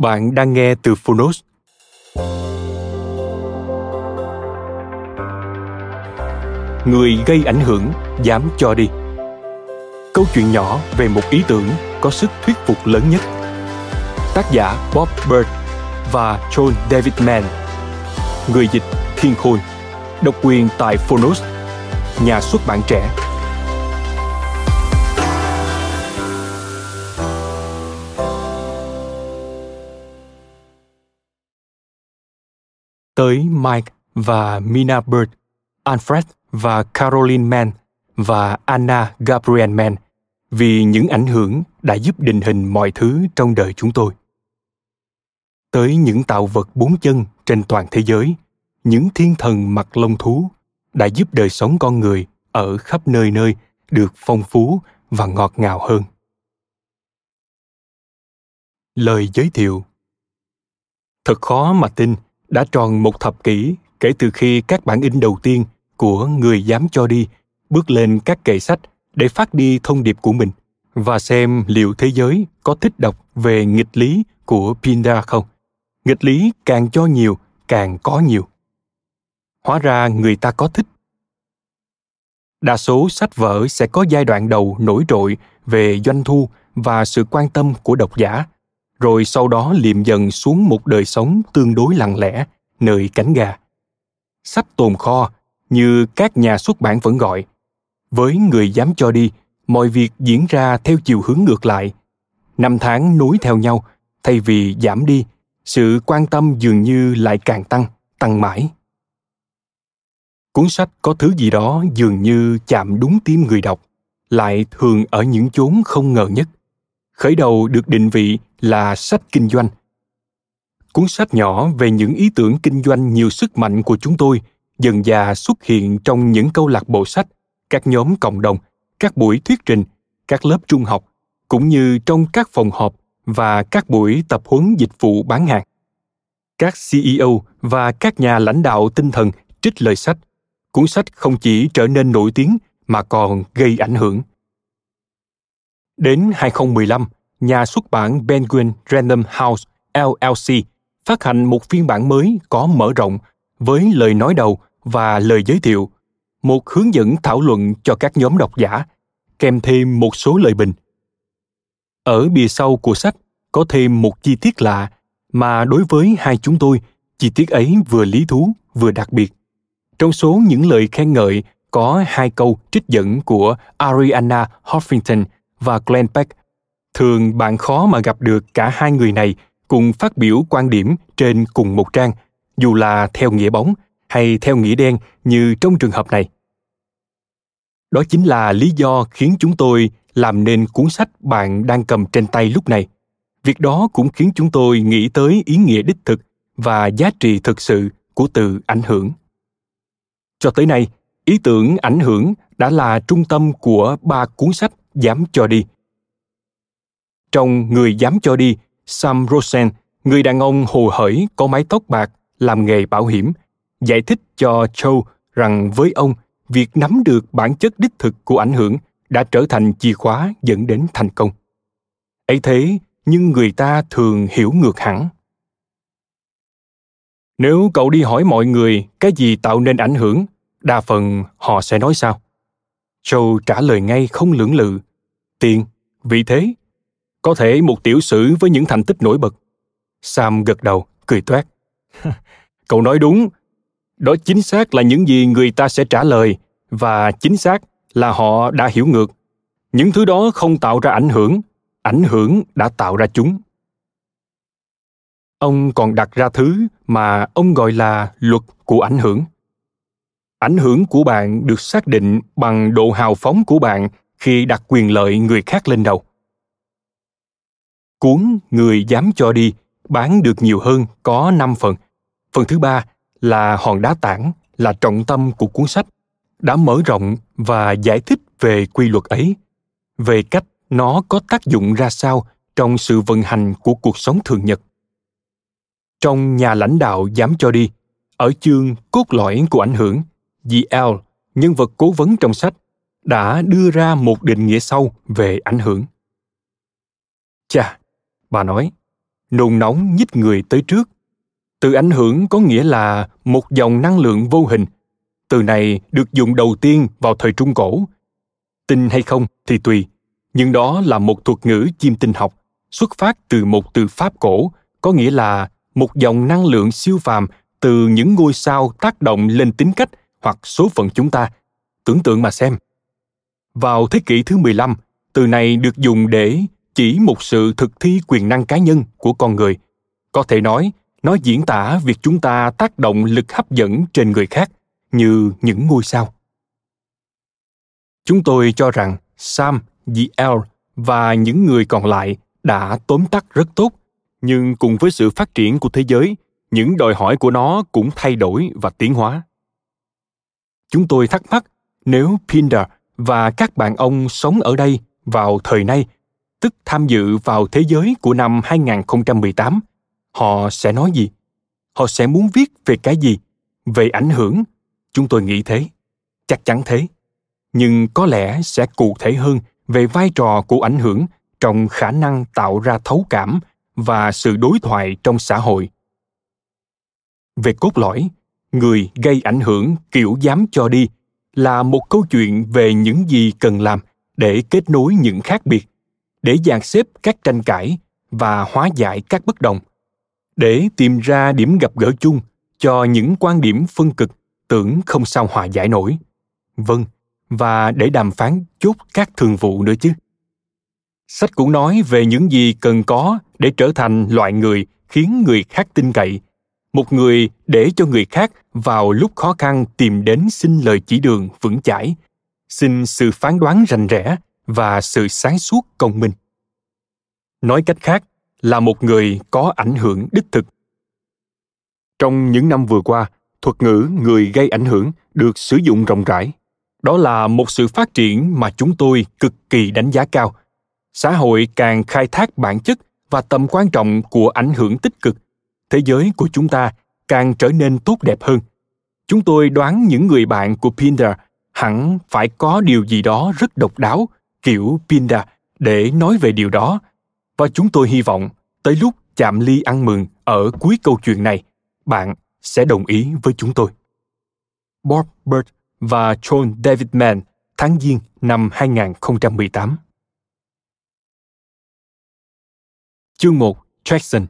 Bạn đang nghe từ Phonos. Người gây ảnh hưởng dám cho đi. Câu chuyện nhỏ về một ý tưởng có sức thuyết phục lớn nhất. Tác giả Bob Bird và John David Mann. Người dịch Thiên Khôi. Độc quyền tại Phonos. Nhà xuất bản Trẻ. Tới Mike và Mina Bird, Alfred và Caroline Mann và Anna Gabriel Mann vì những ảnh hưởng đã giúp định hình mọi thứ trong đời chúng tôi. Tới những tạo vật bốn chân trên toàn thế giới, những thiên thần mặc lông thú đã giúp đời sống con người ở khắp nơi nơi được phong phú và ngọt ngào hơn. Lời giới thiệu. Thật khó mà tin, đã tròn 1 thập kỷ kể từ khi các bản in đầu tiên của Người Dám Cho Đi bước lên các kệ sách để phát đi thông điệp của mình và xem liệu thế giới có thích đọc về nghịch lý của Pindar không. Nghịch lý càng cho nhiều, càng có nhiều. Hóa ra người ta có thích. Đa số sách vở sẽ có giai đoạn đầu nổi trội về doanh thu và sự quan tâm của độc giả, rồi sau đó liệm dần xuống một đời sống tương đối lặng lẽ, nơi cánh gà. Sách tồn kho, như các nhà xuất bản vẫn gọi. Với Người Dám Cho Đi, mọi việc diễn ra theo chiều hướng ngược lại. 5 tháng nối theo nhau, thay vì giảm đi, sự quan tâm dường như lại càng tăng, tăng mãi. Cuốn sách có thứ gì đó dường như chạm đúng tim người đọc, lại thường ở những chốn không ngờ nhất. Khởi đầu được định vị là sách kinh doanh. Cuốn sách nhỏ về những ý tưởng kinh doanh nhiều sức mạnh của chúng tôi dần dà xuất hiện trong những câu lạc bộ sách, các nhóm cộng đồng, các buổi thuyết trình, các lớp trung học, cũng như trong các phòng họp và các buổi tập huấn dịch vụ bán hàng. Các CEO và các nhà lãnh đạo tinh thần trích lời sách. Cuốn sách không chỉ trở nên nổi tiếng mà còn gây ảnh hưởng. Đến 2015, nhà xuất bản Penguin Random House LLC phát hành một phiên bản mới có mở rộng với lời nói đầu và lời giới thiệu, một hướng dẫn thảo luận cho các nhóm độc giả, kèm thêm một số lời bình. Ở bìa sau của sách có thêm một chi tiết lạ mà đối với hai chúng tôi, chi tiết ấy vừa lý thú vừa đặc biệt. Trong số những lời khen ngợi có 2 câu trích dẫn của Arianna Huffington và Glenn Beck. Thường bạn khó mà gặp được cả 2 người này cùng phát biểu quan điểm trên cùng một trang, dù là theo nghĩa bóng hay theo nghĩa đen như trong trường hợp này. Đó chính là lý do khiến chúng tôi làm nên cuốn sách bạn đang cầm trên tay lúc này. Việc đó cũng khiến chúng tôi nghĩ tới ý nghĩa đích thực và giá trị thực sự của từ ảnh hưởng. Cho tới nay, ý tưởng ảnh hưởng đã là trung tâm của 3 cuốn sách Dám Cho Đi. Trong Người Dám Cho Đi, Sam Rosen, người đàn ông hồ hởi có mái tóc bạc, làm nghề bảo hiểm, giải thích cho Joe rằng với ông, việc nắm được bản chất đích thực của ảnh hưởng đã trở thành chìa khóa dẫn đến thành công. Ấy thế, nhưng người ta thường hiểu ngược hẳn. Nếu cậu đi hỏi mọi người cái gì tạo nên ảnh hưởng, đa phần họ sẽ nói sao? Châu trả lời ngay không lưỡng lự. Tiền, vị thế, có thể một tiểu sử với những thành tích nổi bật. Sam gật đầu, cười toét. Cậu nói đúng. Đó chính xác là những gì người ta sẽ trả lời, và chính xác là họ đã hiểu ngược. Những thứ đó không tạo ra ảnh hưởng đã tạo ra chúng. Ông còn đặt ra thứ mà ông gọi là luật của ảnh hưởng. Ảnh hưởng của bạn được xác định bằng độ hào phóng của bạn khi đặt quyền lợi người khác lên đầu. Cuốn Người Dám Cho Đi bán được nhiều hơn có 5 phần. Phần thứ 3 là hòn đá tảng, là trọng tâm của cuốn sách, đã mở rộng và giải thích về quy luật ấy, về cách nó có tác dụng ra sao trong sự vận hành của cuộc sống thường nhật. Trong Nhà lãnh đạo dám cho đi, ở chương Cốt lõi của ảnh hưởng, D.L., nhân vật cố vấn trong sách, đã đưa ra một định nghĩa sâu về ảnh hưởng. Chà, bà nói, nôn nóng nhích người tới trước. Từ ảnh hưởng có nghĩa là một dòng năng lượng vô hình. Từ này được dùng đầu tiên vào thời Trung Cổ. Tin hay không thì tùy, nhưng đó là một thuật ngữ chiêm tinh học, xuất phát từ một từ Pháp cổ, có nghĩa là một dòng năng lượng siêu phàm từ những ngôi sao tác động lên tính cách hoặc số phận chúng ta. Tưởng tượng mà xem. Vào thế kỷ thứ 15, từ này được dùng để chỉ một sự thực thi quyền năng cá nhân của con người. Có thể nói, nó diễn tả việc chúng ta tác động lực hấp dẫn trên người khác, như những ngôi sao. Chúng tôi cho rằng Sam, D.L. và những người còn lại đã tóm tắt rất tốt, nhưng cùng với sự phát triển của thế giới, những đòi hỏi của nó cũng thay đổi và tiến hóa. Chúng tôi thắc mắc nếu Pindar và các bạn ông sống ở đây vào thời nay, tức tham dự vào thế giới của năm 2018, họ sẽ nói gì? Họ sẽ muốn viết về cái gì? Về ảnh hưởng? Chúng tôi nghĩ thế. Chắc chắn thế. Nhưng có lẽ sẽ cụ thể hơn về vai trò của ảnh hưởng trong khả năng tạo ra thấu cảm và sự đối thoại trong xã hội. Về cốt lõi, người gây ảnh hưởng kiểu dám cho đi là một câu chuyện về những gì cần làm để kết nối những khác biệt, để dàn xếp các tranh cãi và hóa giải các bất đồng, để tìm ra điểm gặp gỡ chung cho những quan điểm phân cực tưởng không sao hòa giải nổi. Vâng, và để đàm phán chốt các thương vụ nữa chứ. Sách cũng nói về những gì cần có để trở thành loại người khiến người khác tin cậy, một người để cho người khác vào lúc khó khăn tìm đến xin lời chỉ đường vững chãi, xin sự phán đoán rành rẽ và sự sáng suốt công minh. Nói cách khác, là một người có ảnh hưởng đích thực. Trong những năm vừa qua, thuật ngữ người gây ảnh hưởng được sử dụng rộng rãi. Đó là một sự phát triển mà chúng tôi cực kỳ đánh giá cao. Xã hội càng khai thác bản chất và tầm quan trọng của ảnh hưởng tích cực, thế giới của chúng ta càng trở nên tốt đẹp hơn. Chúng tôi đoán những người bạn của Pindar hẳn phải có điều gì đó rất độc đáo, kiểu Pindar, để nói về điều đó. Và chúng tôi hy vọng, tới lúc chạm ly ăn mừng ở cuối câu chuyện này, bạn sẽ đồng ý với chúng tôi. Bob Bird và John David Mann, tháng Giêng năm 2018. Chương 1. Jackson.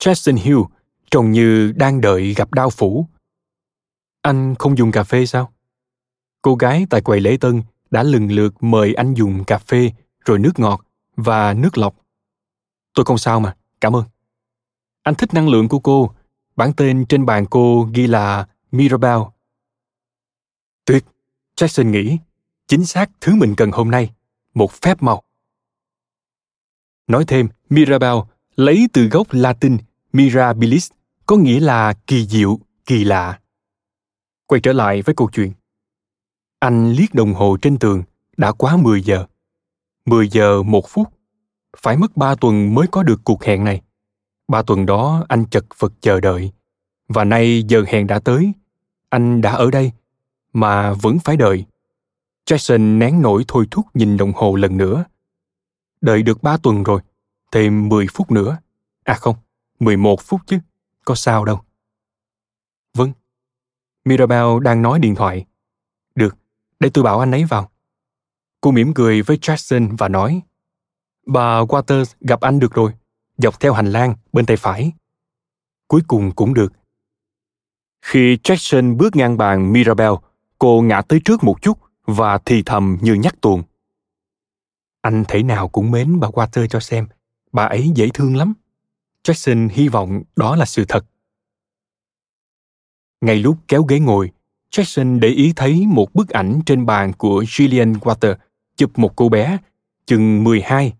Jackson Hill trông như đang đợi gặp đao phủ. Anh không dùng cà phê sao? Cô gái tại quầy lễ tân đã lần lượt mời anh dùng cà phê, rồi nước ngọt và nước lọc. Tôi không sao mà, cảm ơn. Anh thích năng lượng của cô. Bản tên trên bàn cô ghi là Mirabel. Tuyệt, Jackson nghĩ. Chính xác thứ mình cần hôm nay, một phép màu. Nói thêm, Mirabel lấy từ gốc Latin mirabilis, có nghĩa là kỳ diệu, kỳ lạ. Quay trở lại với câu chuyện. Anh liếc đồng hồ trên tường, đã quá 10 giờ. 10 giờ 1 phút. Phải mất 3 tuần mới có được cuộc hẹn này. 3 tuần đó anh chật vật chờ đợi. Và nay giờ hẹn đã tới, Anh đã ở đây, mà vẫn phải đợi. Jackson nén nỗi thôi thúc nhìn đồng hồ lần nữa. Đợi được 3 tuần rồi, thêm 10 phút nữa. À không, 11 phút chứ, có sao đâu. Vâng. Mirabel đang nói điện thoại. Được, để tôi bảo anh ấy vào. Cô mỉm cười với Jackson và nói, bà Waters gặp anh được rồi, dọc theo hành lang bên tay phải. Cuối cùng cũng được. Khi Jackson bước ngang bàn Mirabel, cô ngã tới trước một chút và thì thầm như nhắc tuồng. Anh thể nào cũng mến bà Waters cho xem, bà ấy dễ thương lắm. Jackson hy vọng đó là sự thật. Ngay lúc kéo ghế ngồi, Jackson để ý thấy một bức ảnh trên bàn của Gillian Waters chụp một cô bé, chừng 12,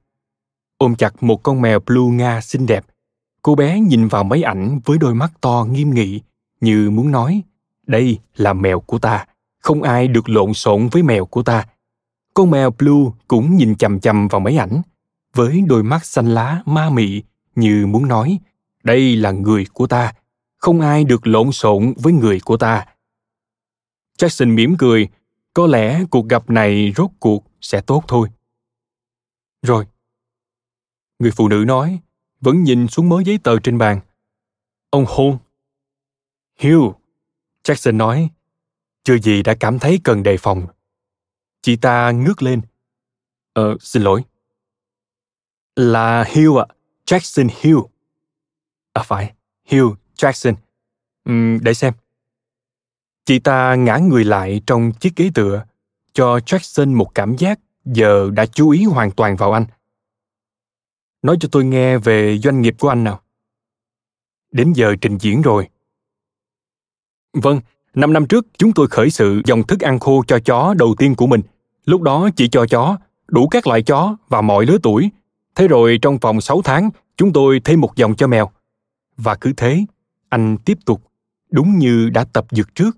ôm chặt một con mèo blue Nga xinh đẹp. Cô bé nhìn vào máy ảnh với đôi mắt to nghiêm nghị, như muốn nói, đây là mèo của ta, không ai được lộn xộn với mèo của ta. Con mèo blue cũng nhìn chằm chằm vào máy ảnh, với đôi mắt xanh lá ma mị, như muốn nói, đây là người của ta, không ai được lộn xộn với người của ta. Jackson mỉm cười, có lẽ cuộc gặp này rốt cuộc sẽ tốt thôi. Rồi, người phụ nữ nói, vẫn nhìn xuống mớ giấy tờ trên bàn. Ông hôn. Hugh, Jackson nói, chưa gì đã cảm thấy cần đề phòng. Chị ta ngước lên. Xin lỗi. Là Hugh ạ, Jackson Hugh. À phải, Hugh Jackson. Để xem. Chị ta ngã người lại trong chiếc ghế tựa, cho Jackson một cảm giác giờ đã chú ý hoàn toàn vào anh. Nói cho tôi nghe về doanh nghiệp của anh nào. Đến giờ trình diễn rồi. Vâng, 5 năm trước chúng tôi khởi sự dòng thức ăn khô cho chó đầu tiên của mình. Lúc đó chỉ cho chó, đủ các loại chó và mọi lứa tuổi. Thế rồi trong vòng 6 tháng, chúng tôi thêm một dòng cho mèo. Và cứ thế, anh tiếp tục, đúng như đã tập dượt trước.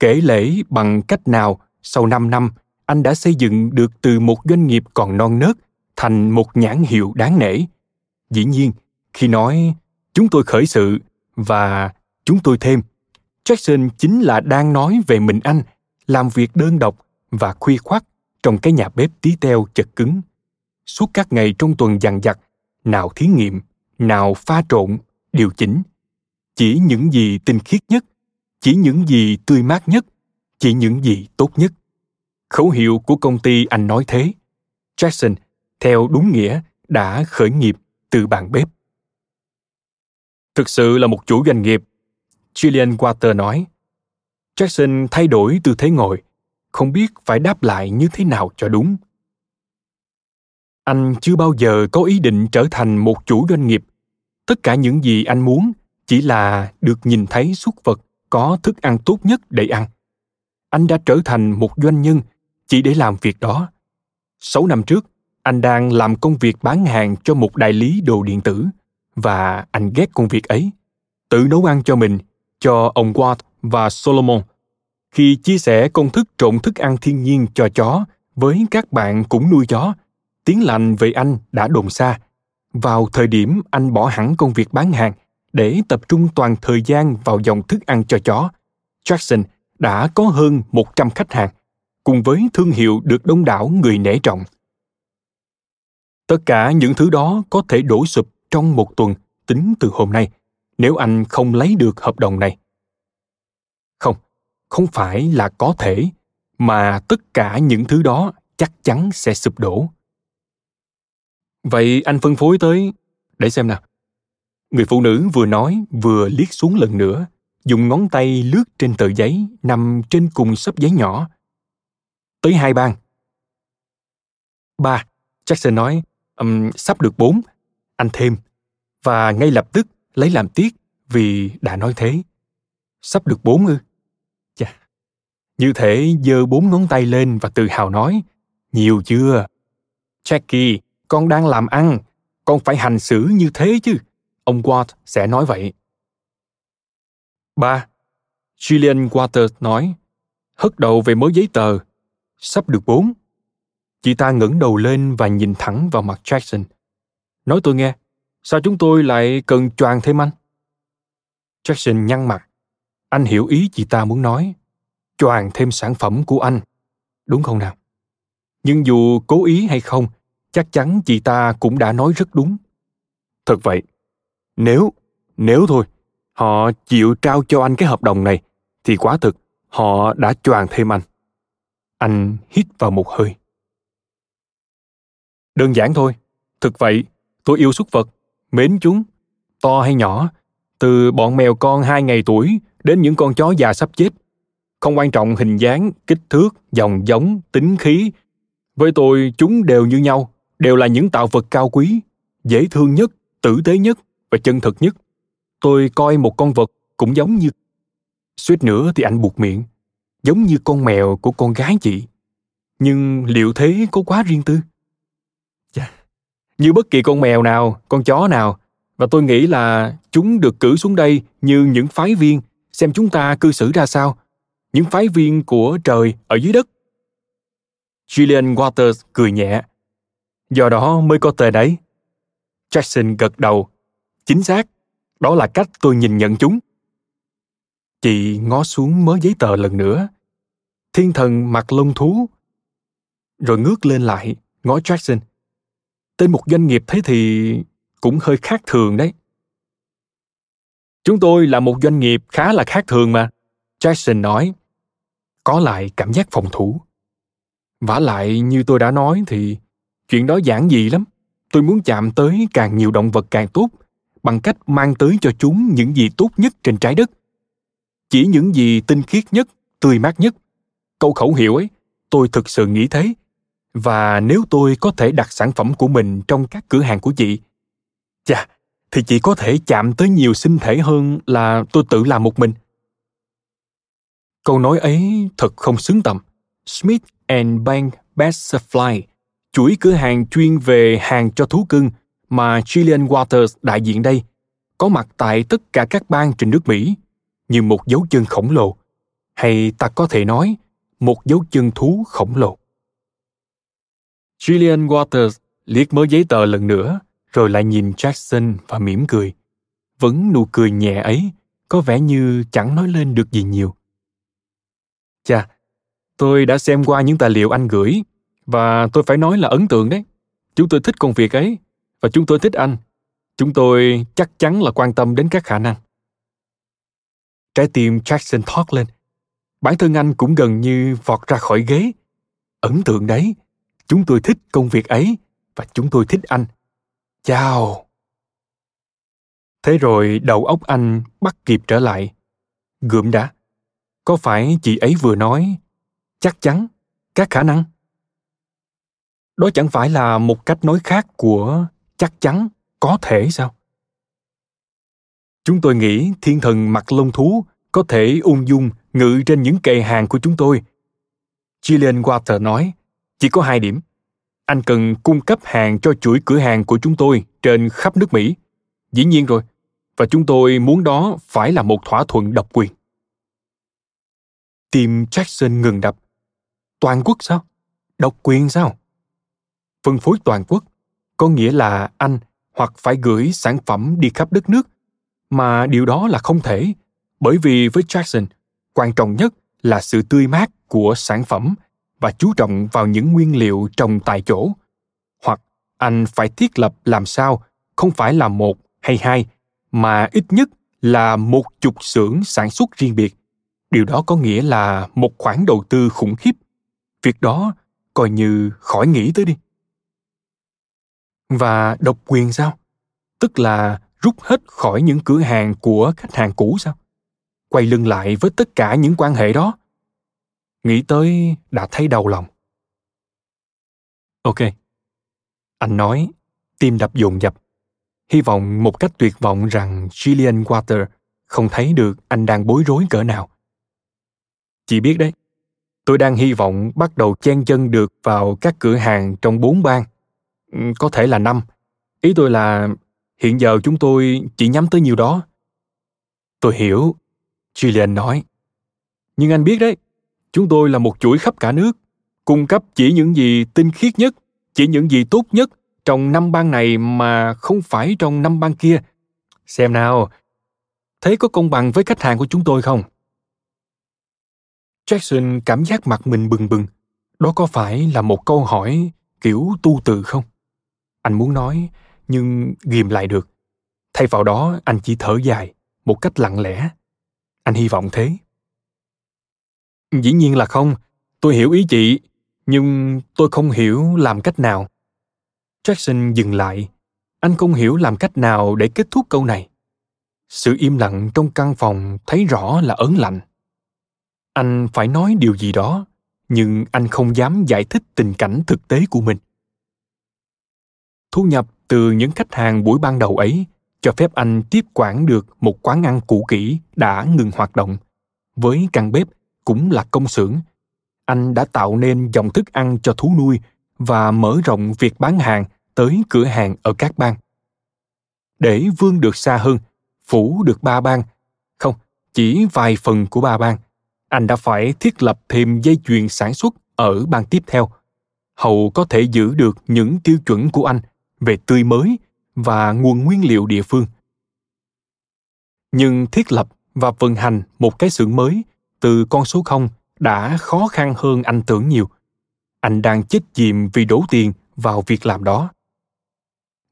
Kể lễ bằng cách nào, sau 5 năm, anh đã xây dựng được từ một doanh nghiệp còn non nớt thành một nhãn hiệu đáng nể. Dĩ nhiên, khi nói chúng tôi khởi sự và chúng tôi thêm, Jackson chính là đang nói về mình anh, làm việc đơn độc và khuya khoắt trong cái nhà bếp tí teo chật cứng. Suốt các ngày trong tuần dằn vặt, nào thí nghiệm, nào pha trộn, điều chỉnh. Chỉ những gì tinh khiết nhất, chỉ những gì tươi mát nhất, chỉ những gì tốt nhất. Khẩu hiệu của công ty anh nói thế. Jackson, theo đúng nghĩa, đã khởi nghiệp từ bàn bếp. Thực sự là một chủ doanh nghiệp, Gillian Waters nói. Jackson thay đổi tư thế ngồi, không biết phải đáp lại như thế nào cho đúng. Anh chưa bao giờ có ý định trở thành một chủ doanh nghiệp. Tất cả những gì anh muốn chỉ là được nhìn thấy súc vật có thức ăn tốt nhất để ăn. Anh đã trở thành một doanh nhân chỉ để làm việc đó. 6 năm trước, anh đang làm công việc bán hàng cho một đại lý đồ điện tử và anh ghét công việc ấy. Tự nấu ăn cho mình, cho ông Watt và Solomon. Khi chia sẻ công thức trộn thức ăn thiên nhiên cho chó với các bạn cũng nuôi chó, tiếng lành về anh đã đồn xa. Vào thời điểm anh bỏ hẳn công việc bán hàng để tập trung toàn thời gian vào dòng thức ăn cho chó, Jackson đã có hơn 100 khách hàng, cùng với thương hiệu được đông đảo người nể trọng. Tất cả những thứ đó có thể đổ sụp trong 1 tuần tính từ hôm nay, nếu anh không lấy được hợp đồng này. Không phải là có thể, mà tất cả những thứ đó chắc chắn sẽ sụp đổ. Vậy anh phân phối tới... Để xem nào. Người phụ nữ vừa nói vừa liếc xuống lần nữa, dùng ngón tay lướt trên tờ giấy nằm trên cùng xấp giấy nhỏ. Tới 2 bang. 3, Jackson nói, sắp được 4. Anh thêm. Và ngay lập tức lấy làm tiếc vì đã nói thế. Sắp được 4 ư? Chà. Như thể giơ 4 ngón tay lên và tự hào nói, nhiều chưa? Jackie, con đang làm ăn, con phải hành xử như thế chứ. Ông Watt sẽ nói vậy. 3. Gillian Waters nói, hất đầu về mớ giấy tờ. Sắp được 4. Chị ta ngẩng đầu lên và nhìn thẳng vào mặt Jackson. Nói tôi nghe, sao chúng tôi lại cần choàng thêm anh? Jackson nhăn mặt. Anh hiểu ý chị ta muốn nói. Choàng thêm sản phẩm của anh, đúng không nào? Nhưng dù cố ý hay không, chắc chắn chị ta cũng đã nói rất đúng. Thật vậy, nếu thôi, họ chịu trao cho anh cái hợp đồng này, thì quả thực họ đã choàng thêm anh. Anh hít vào một hơi. Đơn giản thôi, thực vậy, tôi yêu súc vật, mến chúng, to hay nhỏ, từ bọn mèo con 2 ngày tuổi đến những con chó già sắp chết. Không quan trọng hình dáng, kích thước, dòng giống, tính khí. Với tôi, chúng đều như nhau, đều là những tạo vật cao quý, dễ thương nhất, tử tế nhất và chân thực nhất. Tôi coi một con vật cũng giống như... Suýt nữa thì anh buột miệng, giống như con mèo của con gái chị. Nhưng liệu thế có quá riêng tư? Như bất kỳ con mèo nào, con chó nào, và tôi nghĩ là chúng được cử xuống đây như những phái viên, xem chúng ta cư xử ra sao, những phái viên của trời ở dưới đất. Gillian Waters cười nhẹ. Do đó mới có tên ấy. Jackson gật đầu. Chính xác, đó là cách tôi nhìn nhận chúng. Chị ngó xuống mớ giấy tờ lần nữa. Thiên thần mặc lông thú. Rồi ngước lên lại, ngó Jackson. Tên một doanh nghiệp thế thì cũng hơi khác thường đấy. Chúng tôi là một doanh nghiệp khá là khác thường mà, Jackson nói, có lại cảm giác phòng thủ. Vả lại như tôi đã nói thì chuyện đó giản dị lắm. Tôi muốn chạm tới càng nhiều động vật càng tốt, bằng cách mang tới cho chúng những gì tốt nhất trên trái đất. Chỉ những gì tinh khiết nhất, tươi mát nhất. Câu khẩu hiệu ấy, tôi thực sự nghĩ thế. Và nếu tôi có thể đặt sản phẩm của mình trong các cửa hàng của chị, chà, thì chị có thể chạm tới nhiều sinh thể hơn là tôi tự làm một mình. Câu nói ấy thật không xứng tầm. Smith & Bank Best Supply, chuỗi cửa hàng chuyên về hàng cho thú cưng mà Gillian Waters đại diện đây, có mặt tại tất cả các bang trên nước Mỹ, như một dấu chân khổng lồ, hay ta có thể nói một dấu chân thú khổng lồ. Gillian Waters liếc mớ giấy tờ lần nữa, rồi lại nhìn Jackson và mỉm cười. Vẫn nụ cười nhẹ ấy, có vẻ như chẳng nói lên được gì nhiều. Chà, tôi đã xem qua những tài liệu anh gửi, và tôi phải nói là ấn tượng đấy. Chúng tôi thích công việc ấy, và chúng tôi thích anh. Chúng tôi chắc chắn là quan tâm đến các khả năng. Trái tim Jackson thót lên. Bản thân anh cũng gần như vọt ra khỏi ghế. Ấn tượng đấy. Chúng tôi thích công việc ấy, và chúng tôi thích anh. Chào! Thế rồi đầu óc anh bắt kịp trở lại. Gượm đã. Có phải chị ấy vừa nói, chắc chắn, các khả năng? Đó chẳng phải là một cách nói khác của chắc chắn, có thể sao? Chúng tôi nghĩ thiên thần mặc lông thú có thể ung dung ngự trên những kệ hàng của chúng tôi. Gillian Waters nói, chỉ có 2 điểm. Anh cần cung cấp hàng cho chuỗi cửa hàng của chúng tôi trên khắp nước Mỹ. Dĩ nhiên rồi, và chúng tôi muốn đó phải là một thỏa thuận độc quyền. Tim Jackson ngừng đập. Toàn quốc sao? Độc quyền sao? Phân phối toàn quốc có nghĩa là anh hoặc phải gửi sản phẩm đi khắp đất nước, mà điều đó là không thể, bởi vì với Jackson, quan trọng nhất là sự tươi mát của sản phẩm và chú trọng vào những nguyên liệu trồng tại chỗ. Hoặc anh phải thiết lập làm sao không phải là 1 hay 2, mà ít nhất là 10 xưởng sản xuất riêng biệt. Điều đó có nghĩa là một khoản đầu tư khủng khiếp. Việc đó coi như khỏi nghĩ tới đi. Và độc quyền sao? Tức là rút hết khỏi những cửa hàng của khách hàng cũ sao? Quay lưng lại với tất cả những quan hệ đó. Nghĩ tới đã thấy đau lòng. Ok. Anh nói, tim đập dồn dập. Hy vọng một cách tuyệt vọng rằng Gillian Waters không thấy được anh đang bối rối cỡ nào. Chị biết đấy, tôi đang hy vọng bắt đầu chen chân được vào các cửa hàng trong 4 bang. Có thể là 5. Ý tôi là hiện giờ chúng tôi chỉ nhắm tới nhiều đó. Tôi hiểu, Gillian nói. Nhưng anh biết đấy, chúng tôi là một chuỗi khắp cả nước, cung cấp chỉ những gì tinh khiết nhất, chỉ những gì tốt nhất trong 5 bang này mà không phải trong 5 bang kia. Xem nào, thế có công bằng với khách hàng của chúng tôi không? Jackson cảm giác mặt mình bừng bừng. Đó có phải là một câu hỏi kiểu tu từ không? Anh muốn nói, nhưng ghìm lại được. Thay vào đó, anh chỉ thở dài, một cách lặng lẽ. Anh hy vọng thế. Dĩ nhiên là không. Tôi hiểu ý chị, nhưng tôi không hiểu làm cách nào. Jackson dừng lại. Anh không hiểu làm cách nào để kết thúc câu này. Sự im lặng trong căn phòng thấy rõ là ớn lạnh. Anh phải nói điều gì đó, nhưng anh không dám giải thích tình cảnh thực tế của mình. Thu nhập từ những khách hàng buổi ban đầu ấy cho phép anh tiếp quản được một quán ăn cũ kỹ đã ngừng hoạt động. Với căn bếp cũng là công xưởng, anh đã tạo nên dòng thức ăn cho thú nuôi và mở rộng việc bán hàng tới cửa hàng ở các bang. Để vươn được xa hơn, phủ được 3 bang, không, chỉ vài phần của 3 bang, anh đã phải thiết lập thêm dây chuyền sản xuất ở bang tiếp theo. Hậu có thể giữ được những tiêu chuẩn của anh về tươi mới và nguồn nguyên liệu địa phương. Nhưng thiết lập và vận hành một cái xưởng mới từ con số 0 đã khó khăn hơn anh tưởng nhiều. Anh đang chết chìm vì đổ tiền vào việc làm đó.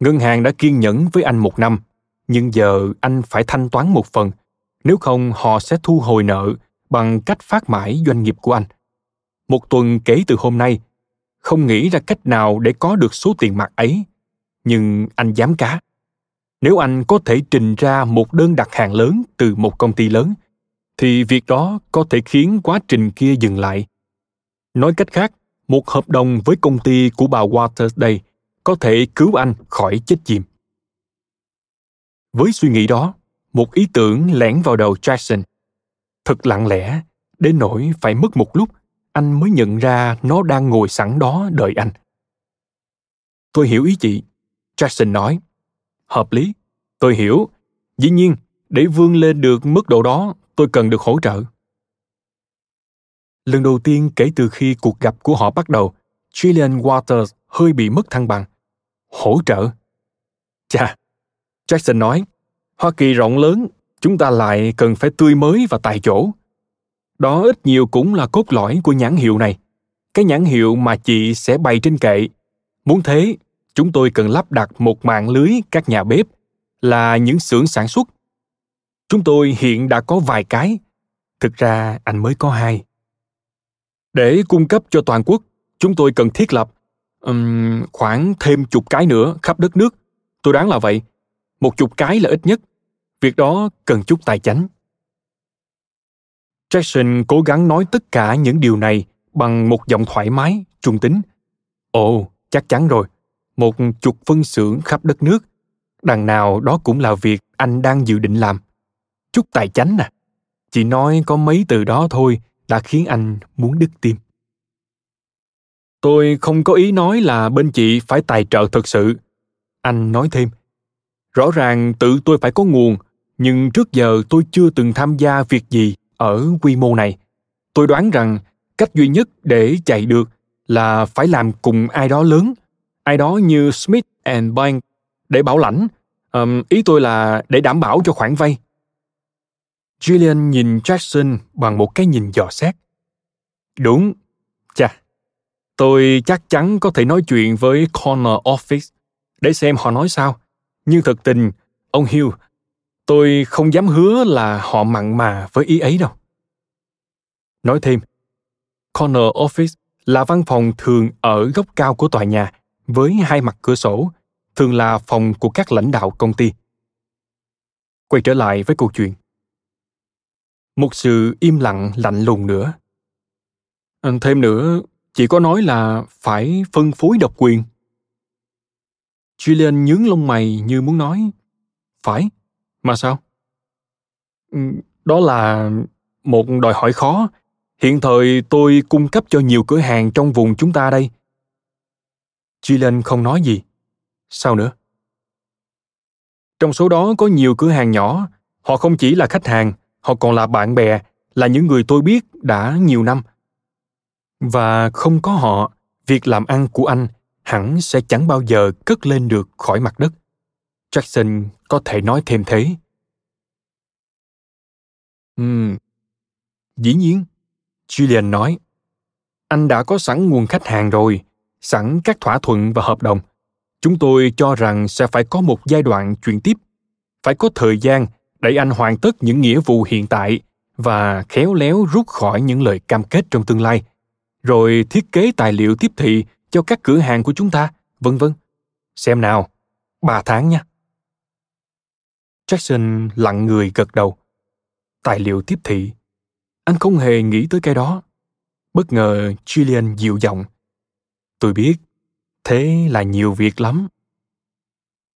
Ngân hàng đã kiên nhẫn với anh 1 năm, nhưng giờ anh phải thanh toán một phần, nếu không họ sẽ thu hồi nợ bằng cách phát mãi doanh nghiệp của anh. 1 tuần kể từ hôm nay, không nghĩ ra cách nào để có được số tiền mặt ấy, nhưng anh dám cá. Nếu anh có thể trình ra một đơn đặt hàng lớn từ một công ty lớn, thì việc đó có thể khiến quá trình kia dừng lại. Nói cách khác, một hợp đồng với công ty của bà Waters đây có thể cứu anh khỏi chết chìm. Với suy nghĩ đó, một ý tưởng lẻn vào đầu Jackson. Thật lặng lẽ, đến nỗi phải mất một lúc, anh mới nhận ra nó đang ngồi sẵn đó đợi anh. Tôi hiểu ý chị, Jackson nói. Hợp lý, tôi hiểu. Dĩ nhiên, để vươn lên được mức độ đó, tôi cần được hỗ trợ. Lần đầu tiên kể từ khi cuộc gặp của họ bắt đầu, Gillian Waters hơi bị mất thăng bằng. Hỗ trợ? Chà, Jackson nói, Hoa Kỳ rộng lớn, chúng ta lại cần phải tươi mới và tại chỗ. Đó ít nhiều cũng là cốt lõi của nhãn hiệu này. Cái nhãn hiệu mà chị sẽ bày trên kệ. Muốn thế, chúng tôi cần lắp đặt một mạng lưới các nhà bếp, là những xưởng sản xuất. Chúng tôi hiện đã có vài cái. Thực ra anh mới có 2. Để cung cấp cho toàn quốc, chúng tôi cần thiết lập khoảng thêm 10 cái nữa khắp đất nước. Tôi đoán là vậy. 10 cái là ít nhất. Việc đó cần chút tài chánh. Jackson cố gắng nói tất cả những điều này bằng một giọng thoải mái, trung tính. Ồ, chắc chắn rồi. 10 phân xưởng khắp đất nước. Đằng nào đó cũng là việc anh đang dự định làm. Chút tài chánh à. Chỉ nói có mấy từ đó thôi đã khiến anh muốn đứt tim. Tôi không có ý nói là bên chị phải tài trợ thật sự. Anh nói thêm. Rõ ràng tự tôi phải có nguồn, nhưng trước giờ tôi chưa từng tham gia việc gì ở quy mô này. Tôi đoán rằng cách duy nhất để chạy được là phải làm cùng ai đó lớn, ai đó như Smith & Bank để bảo lãnh. Ý tôi là để đảm bảo cho khoản vay. Gillian nhìn Jackson bằng một cái nhìn dò xét. Đúng. Chà, tôi chắc chắn có thể nói chuyện với Corner Office để xem họ nói sao. Nhưng thật tình, ông Hill, tôi không dám hứa là họ mặn mà với ý ấy đâu. Nói thêm, Corner Office là văn phòng thường ở góc cao của tòa nhà với 2 mặt cửa sổ, thường là phòng của các lãnh đạo công ty. Quay trở lại với câu chuyện. Một sự im lặng lạnh lùng nữa. Thêm nữa, chỉ có nói là phải phân phối độc quyền. Julian nhướng lông mày như muốn nói. Phải, mà sao? Đó là một đòi hỏi khó. Hiện thời tôi cung cấp cho nhiều cửa hàng trong vùng chúng ta đây. Julian không nói gì. Sao nữa? Trong số đó có nhiều cửa hàng nhỏ. Họ không chỉ là khách hàng, họ còn là bạn bè, là những người tôi biết đã nhiều năm. Và không có họ, việc làm ăn của anh hẳn sẽ chẳng bao giờ cất lên được khỏi mặt đất. Jackson có thể nói thêm thế. Dĩ nhiên, Julian nói. Anh đã có sẵn nguồn khách hàng rồi, sẵn các thỏa thuận và hợp đồng. Chúng tôi cho rằng sẽ phải có một giai đoạn chuyển tiếp. Phải có thời gian để anh hoàn tất những nghĩa vụ hiện tại và khéo léo rút khỏi những lời cam kết trong tương lai. Rồi thiết kế tài liệu tiếp thị cho các cửa hàng của chúng ta, vân vân. Xem nào, 3 tháng nha. Jackson lặng người gật đầu. Tài liệu tiếp thị. Anh không hề nghĩ tới cái đó. Bất ngờ Julian dịu giọng. Tôi biết, thế là nhiều việc lắm.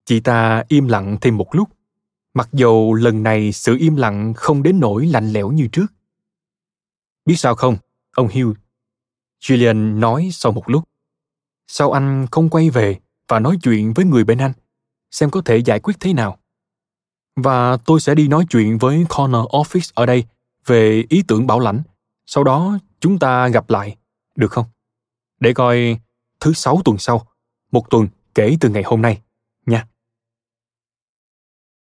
Chị ta im lặng thêm một lúc, mặc dầu lần này sự im lặng không đến nỗi lạnh lẽo như trước. Biết sao không, ông Hugh? Julian nói sau một lúc. Sao anh không quay về và nói chuyện với người bên anh, xem có thể giải quyết thế nào? Và tôi sẽ đi nói chuyện với corner office ở đây về ý tưởng bảo lãnh. Sau đó chúng ta gặp lại, được không? Để coi thứ 6 tuần sau, 1 tuần kể từ ngày hôm nay, nha.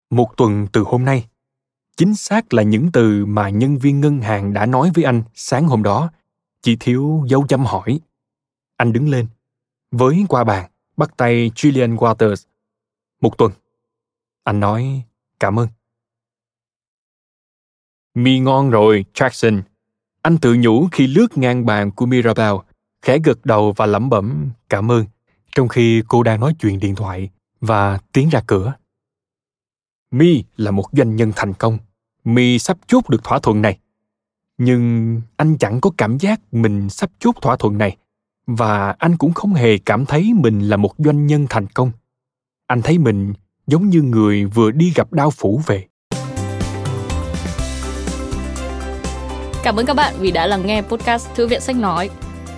1 tuần từ hôm nay. Chính xác là những từ mà nhân viên ngân hàng đã nói với anh sáng hôm đó, chỉ thiếu dấu chấm hỏi. Anh đứng lên, với qua bàn, bắt tay Julian Waters. 1 tuần. Anh nói cảm ơn. Mi ngon rồi, Jackson. Anh tự nhủ khi lướt ngang bàn của Mirabel, khẽ gật đầu và lẩm bẩm cảm ơn, trong khi cô đang nói chuyện điện thoại, và tiến ra cửa. Mi là một doanh nhân thành công. Mi sắp chốt được thỏa thuận này. Nhưng anh chẳng có cảm giác mình sắp chốt thỏa thuận này, và anh cũng không hề cảm thấy mình là một doanh nhân thành công. Anh thấy mình giống như người vừa đi gặp đao phủ về. Cảm ơn các bạn vì đã lắng nghe podcast Thư viện Sách Nói.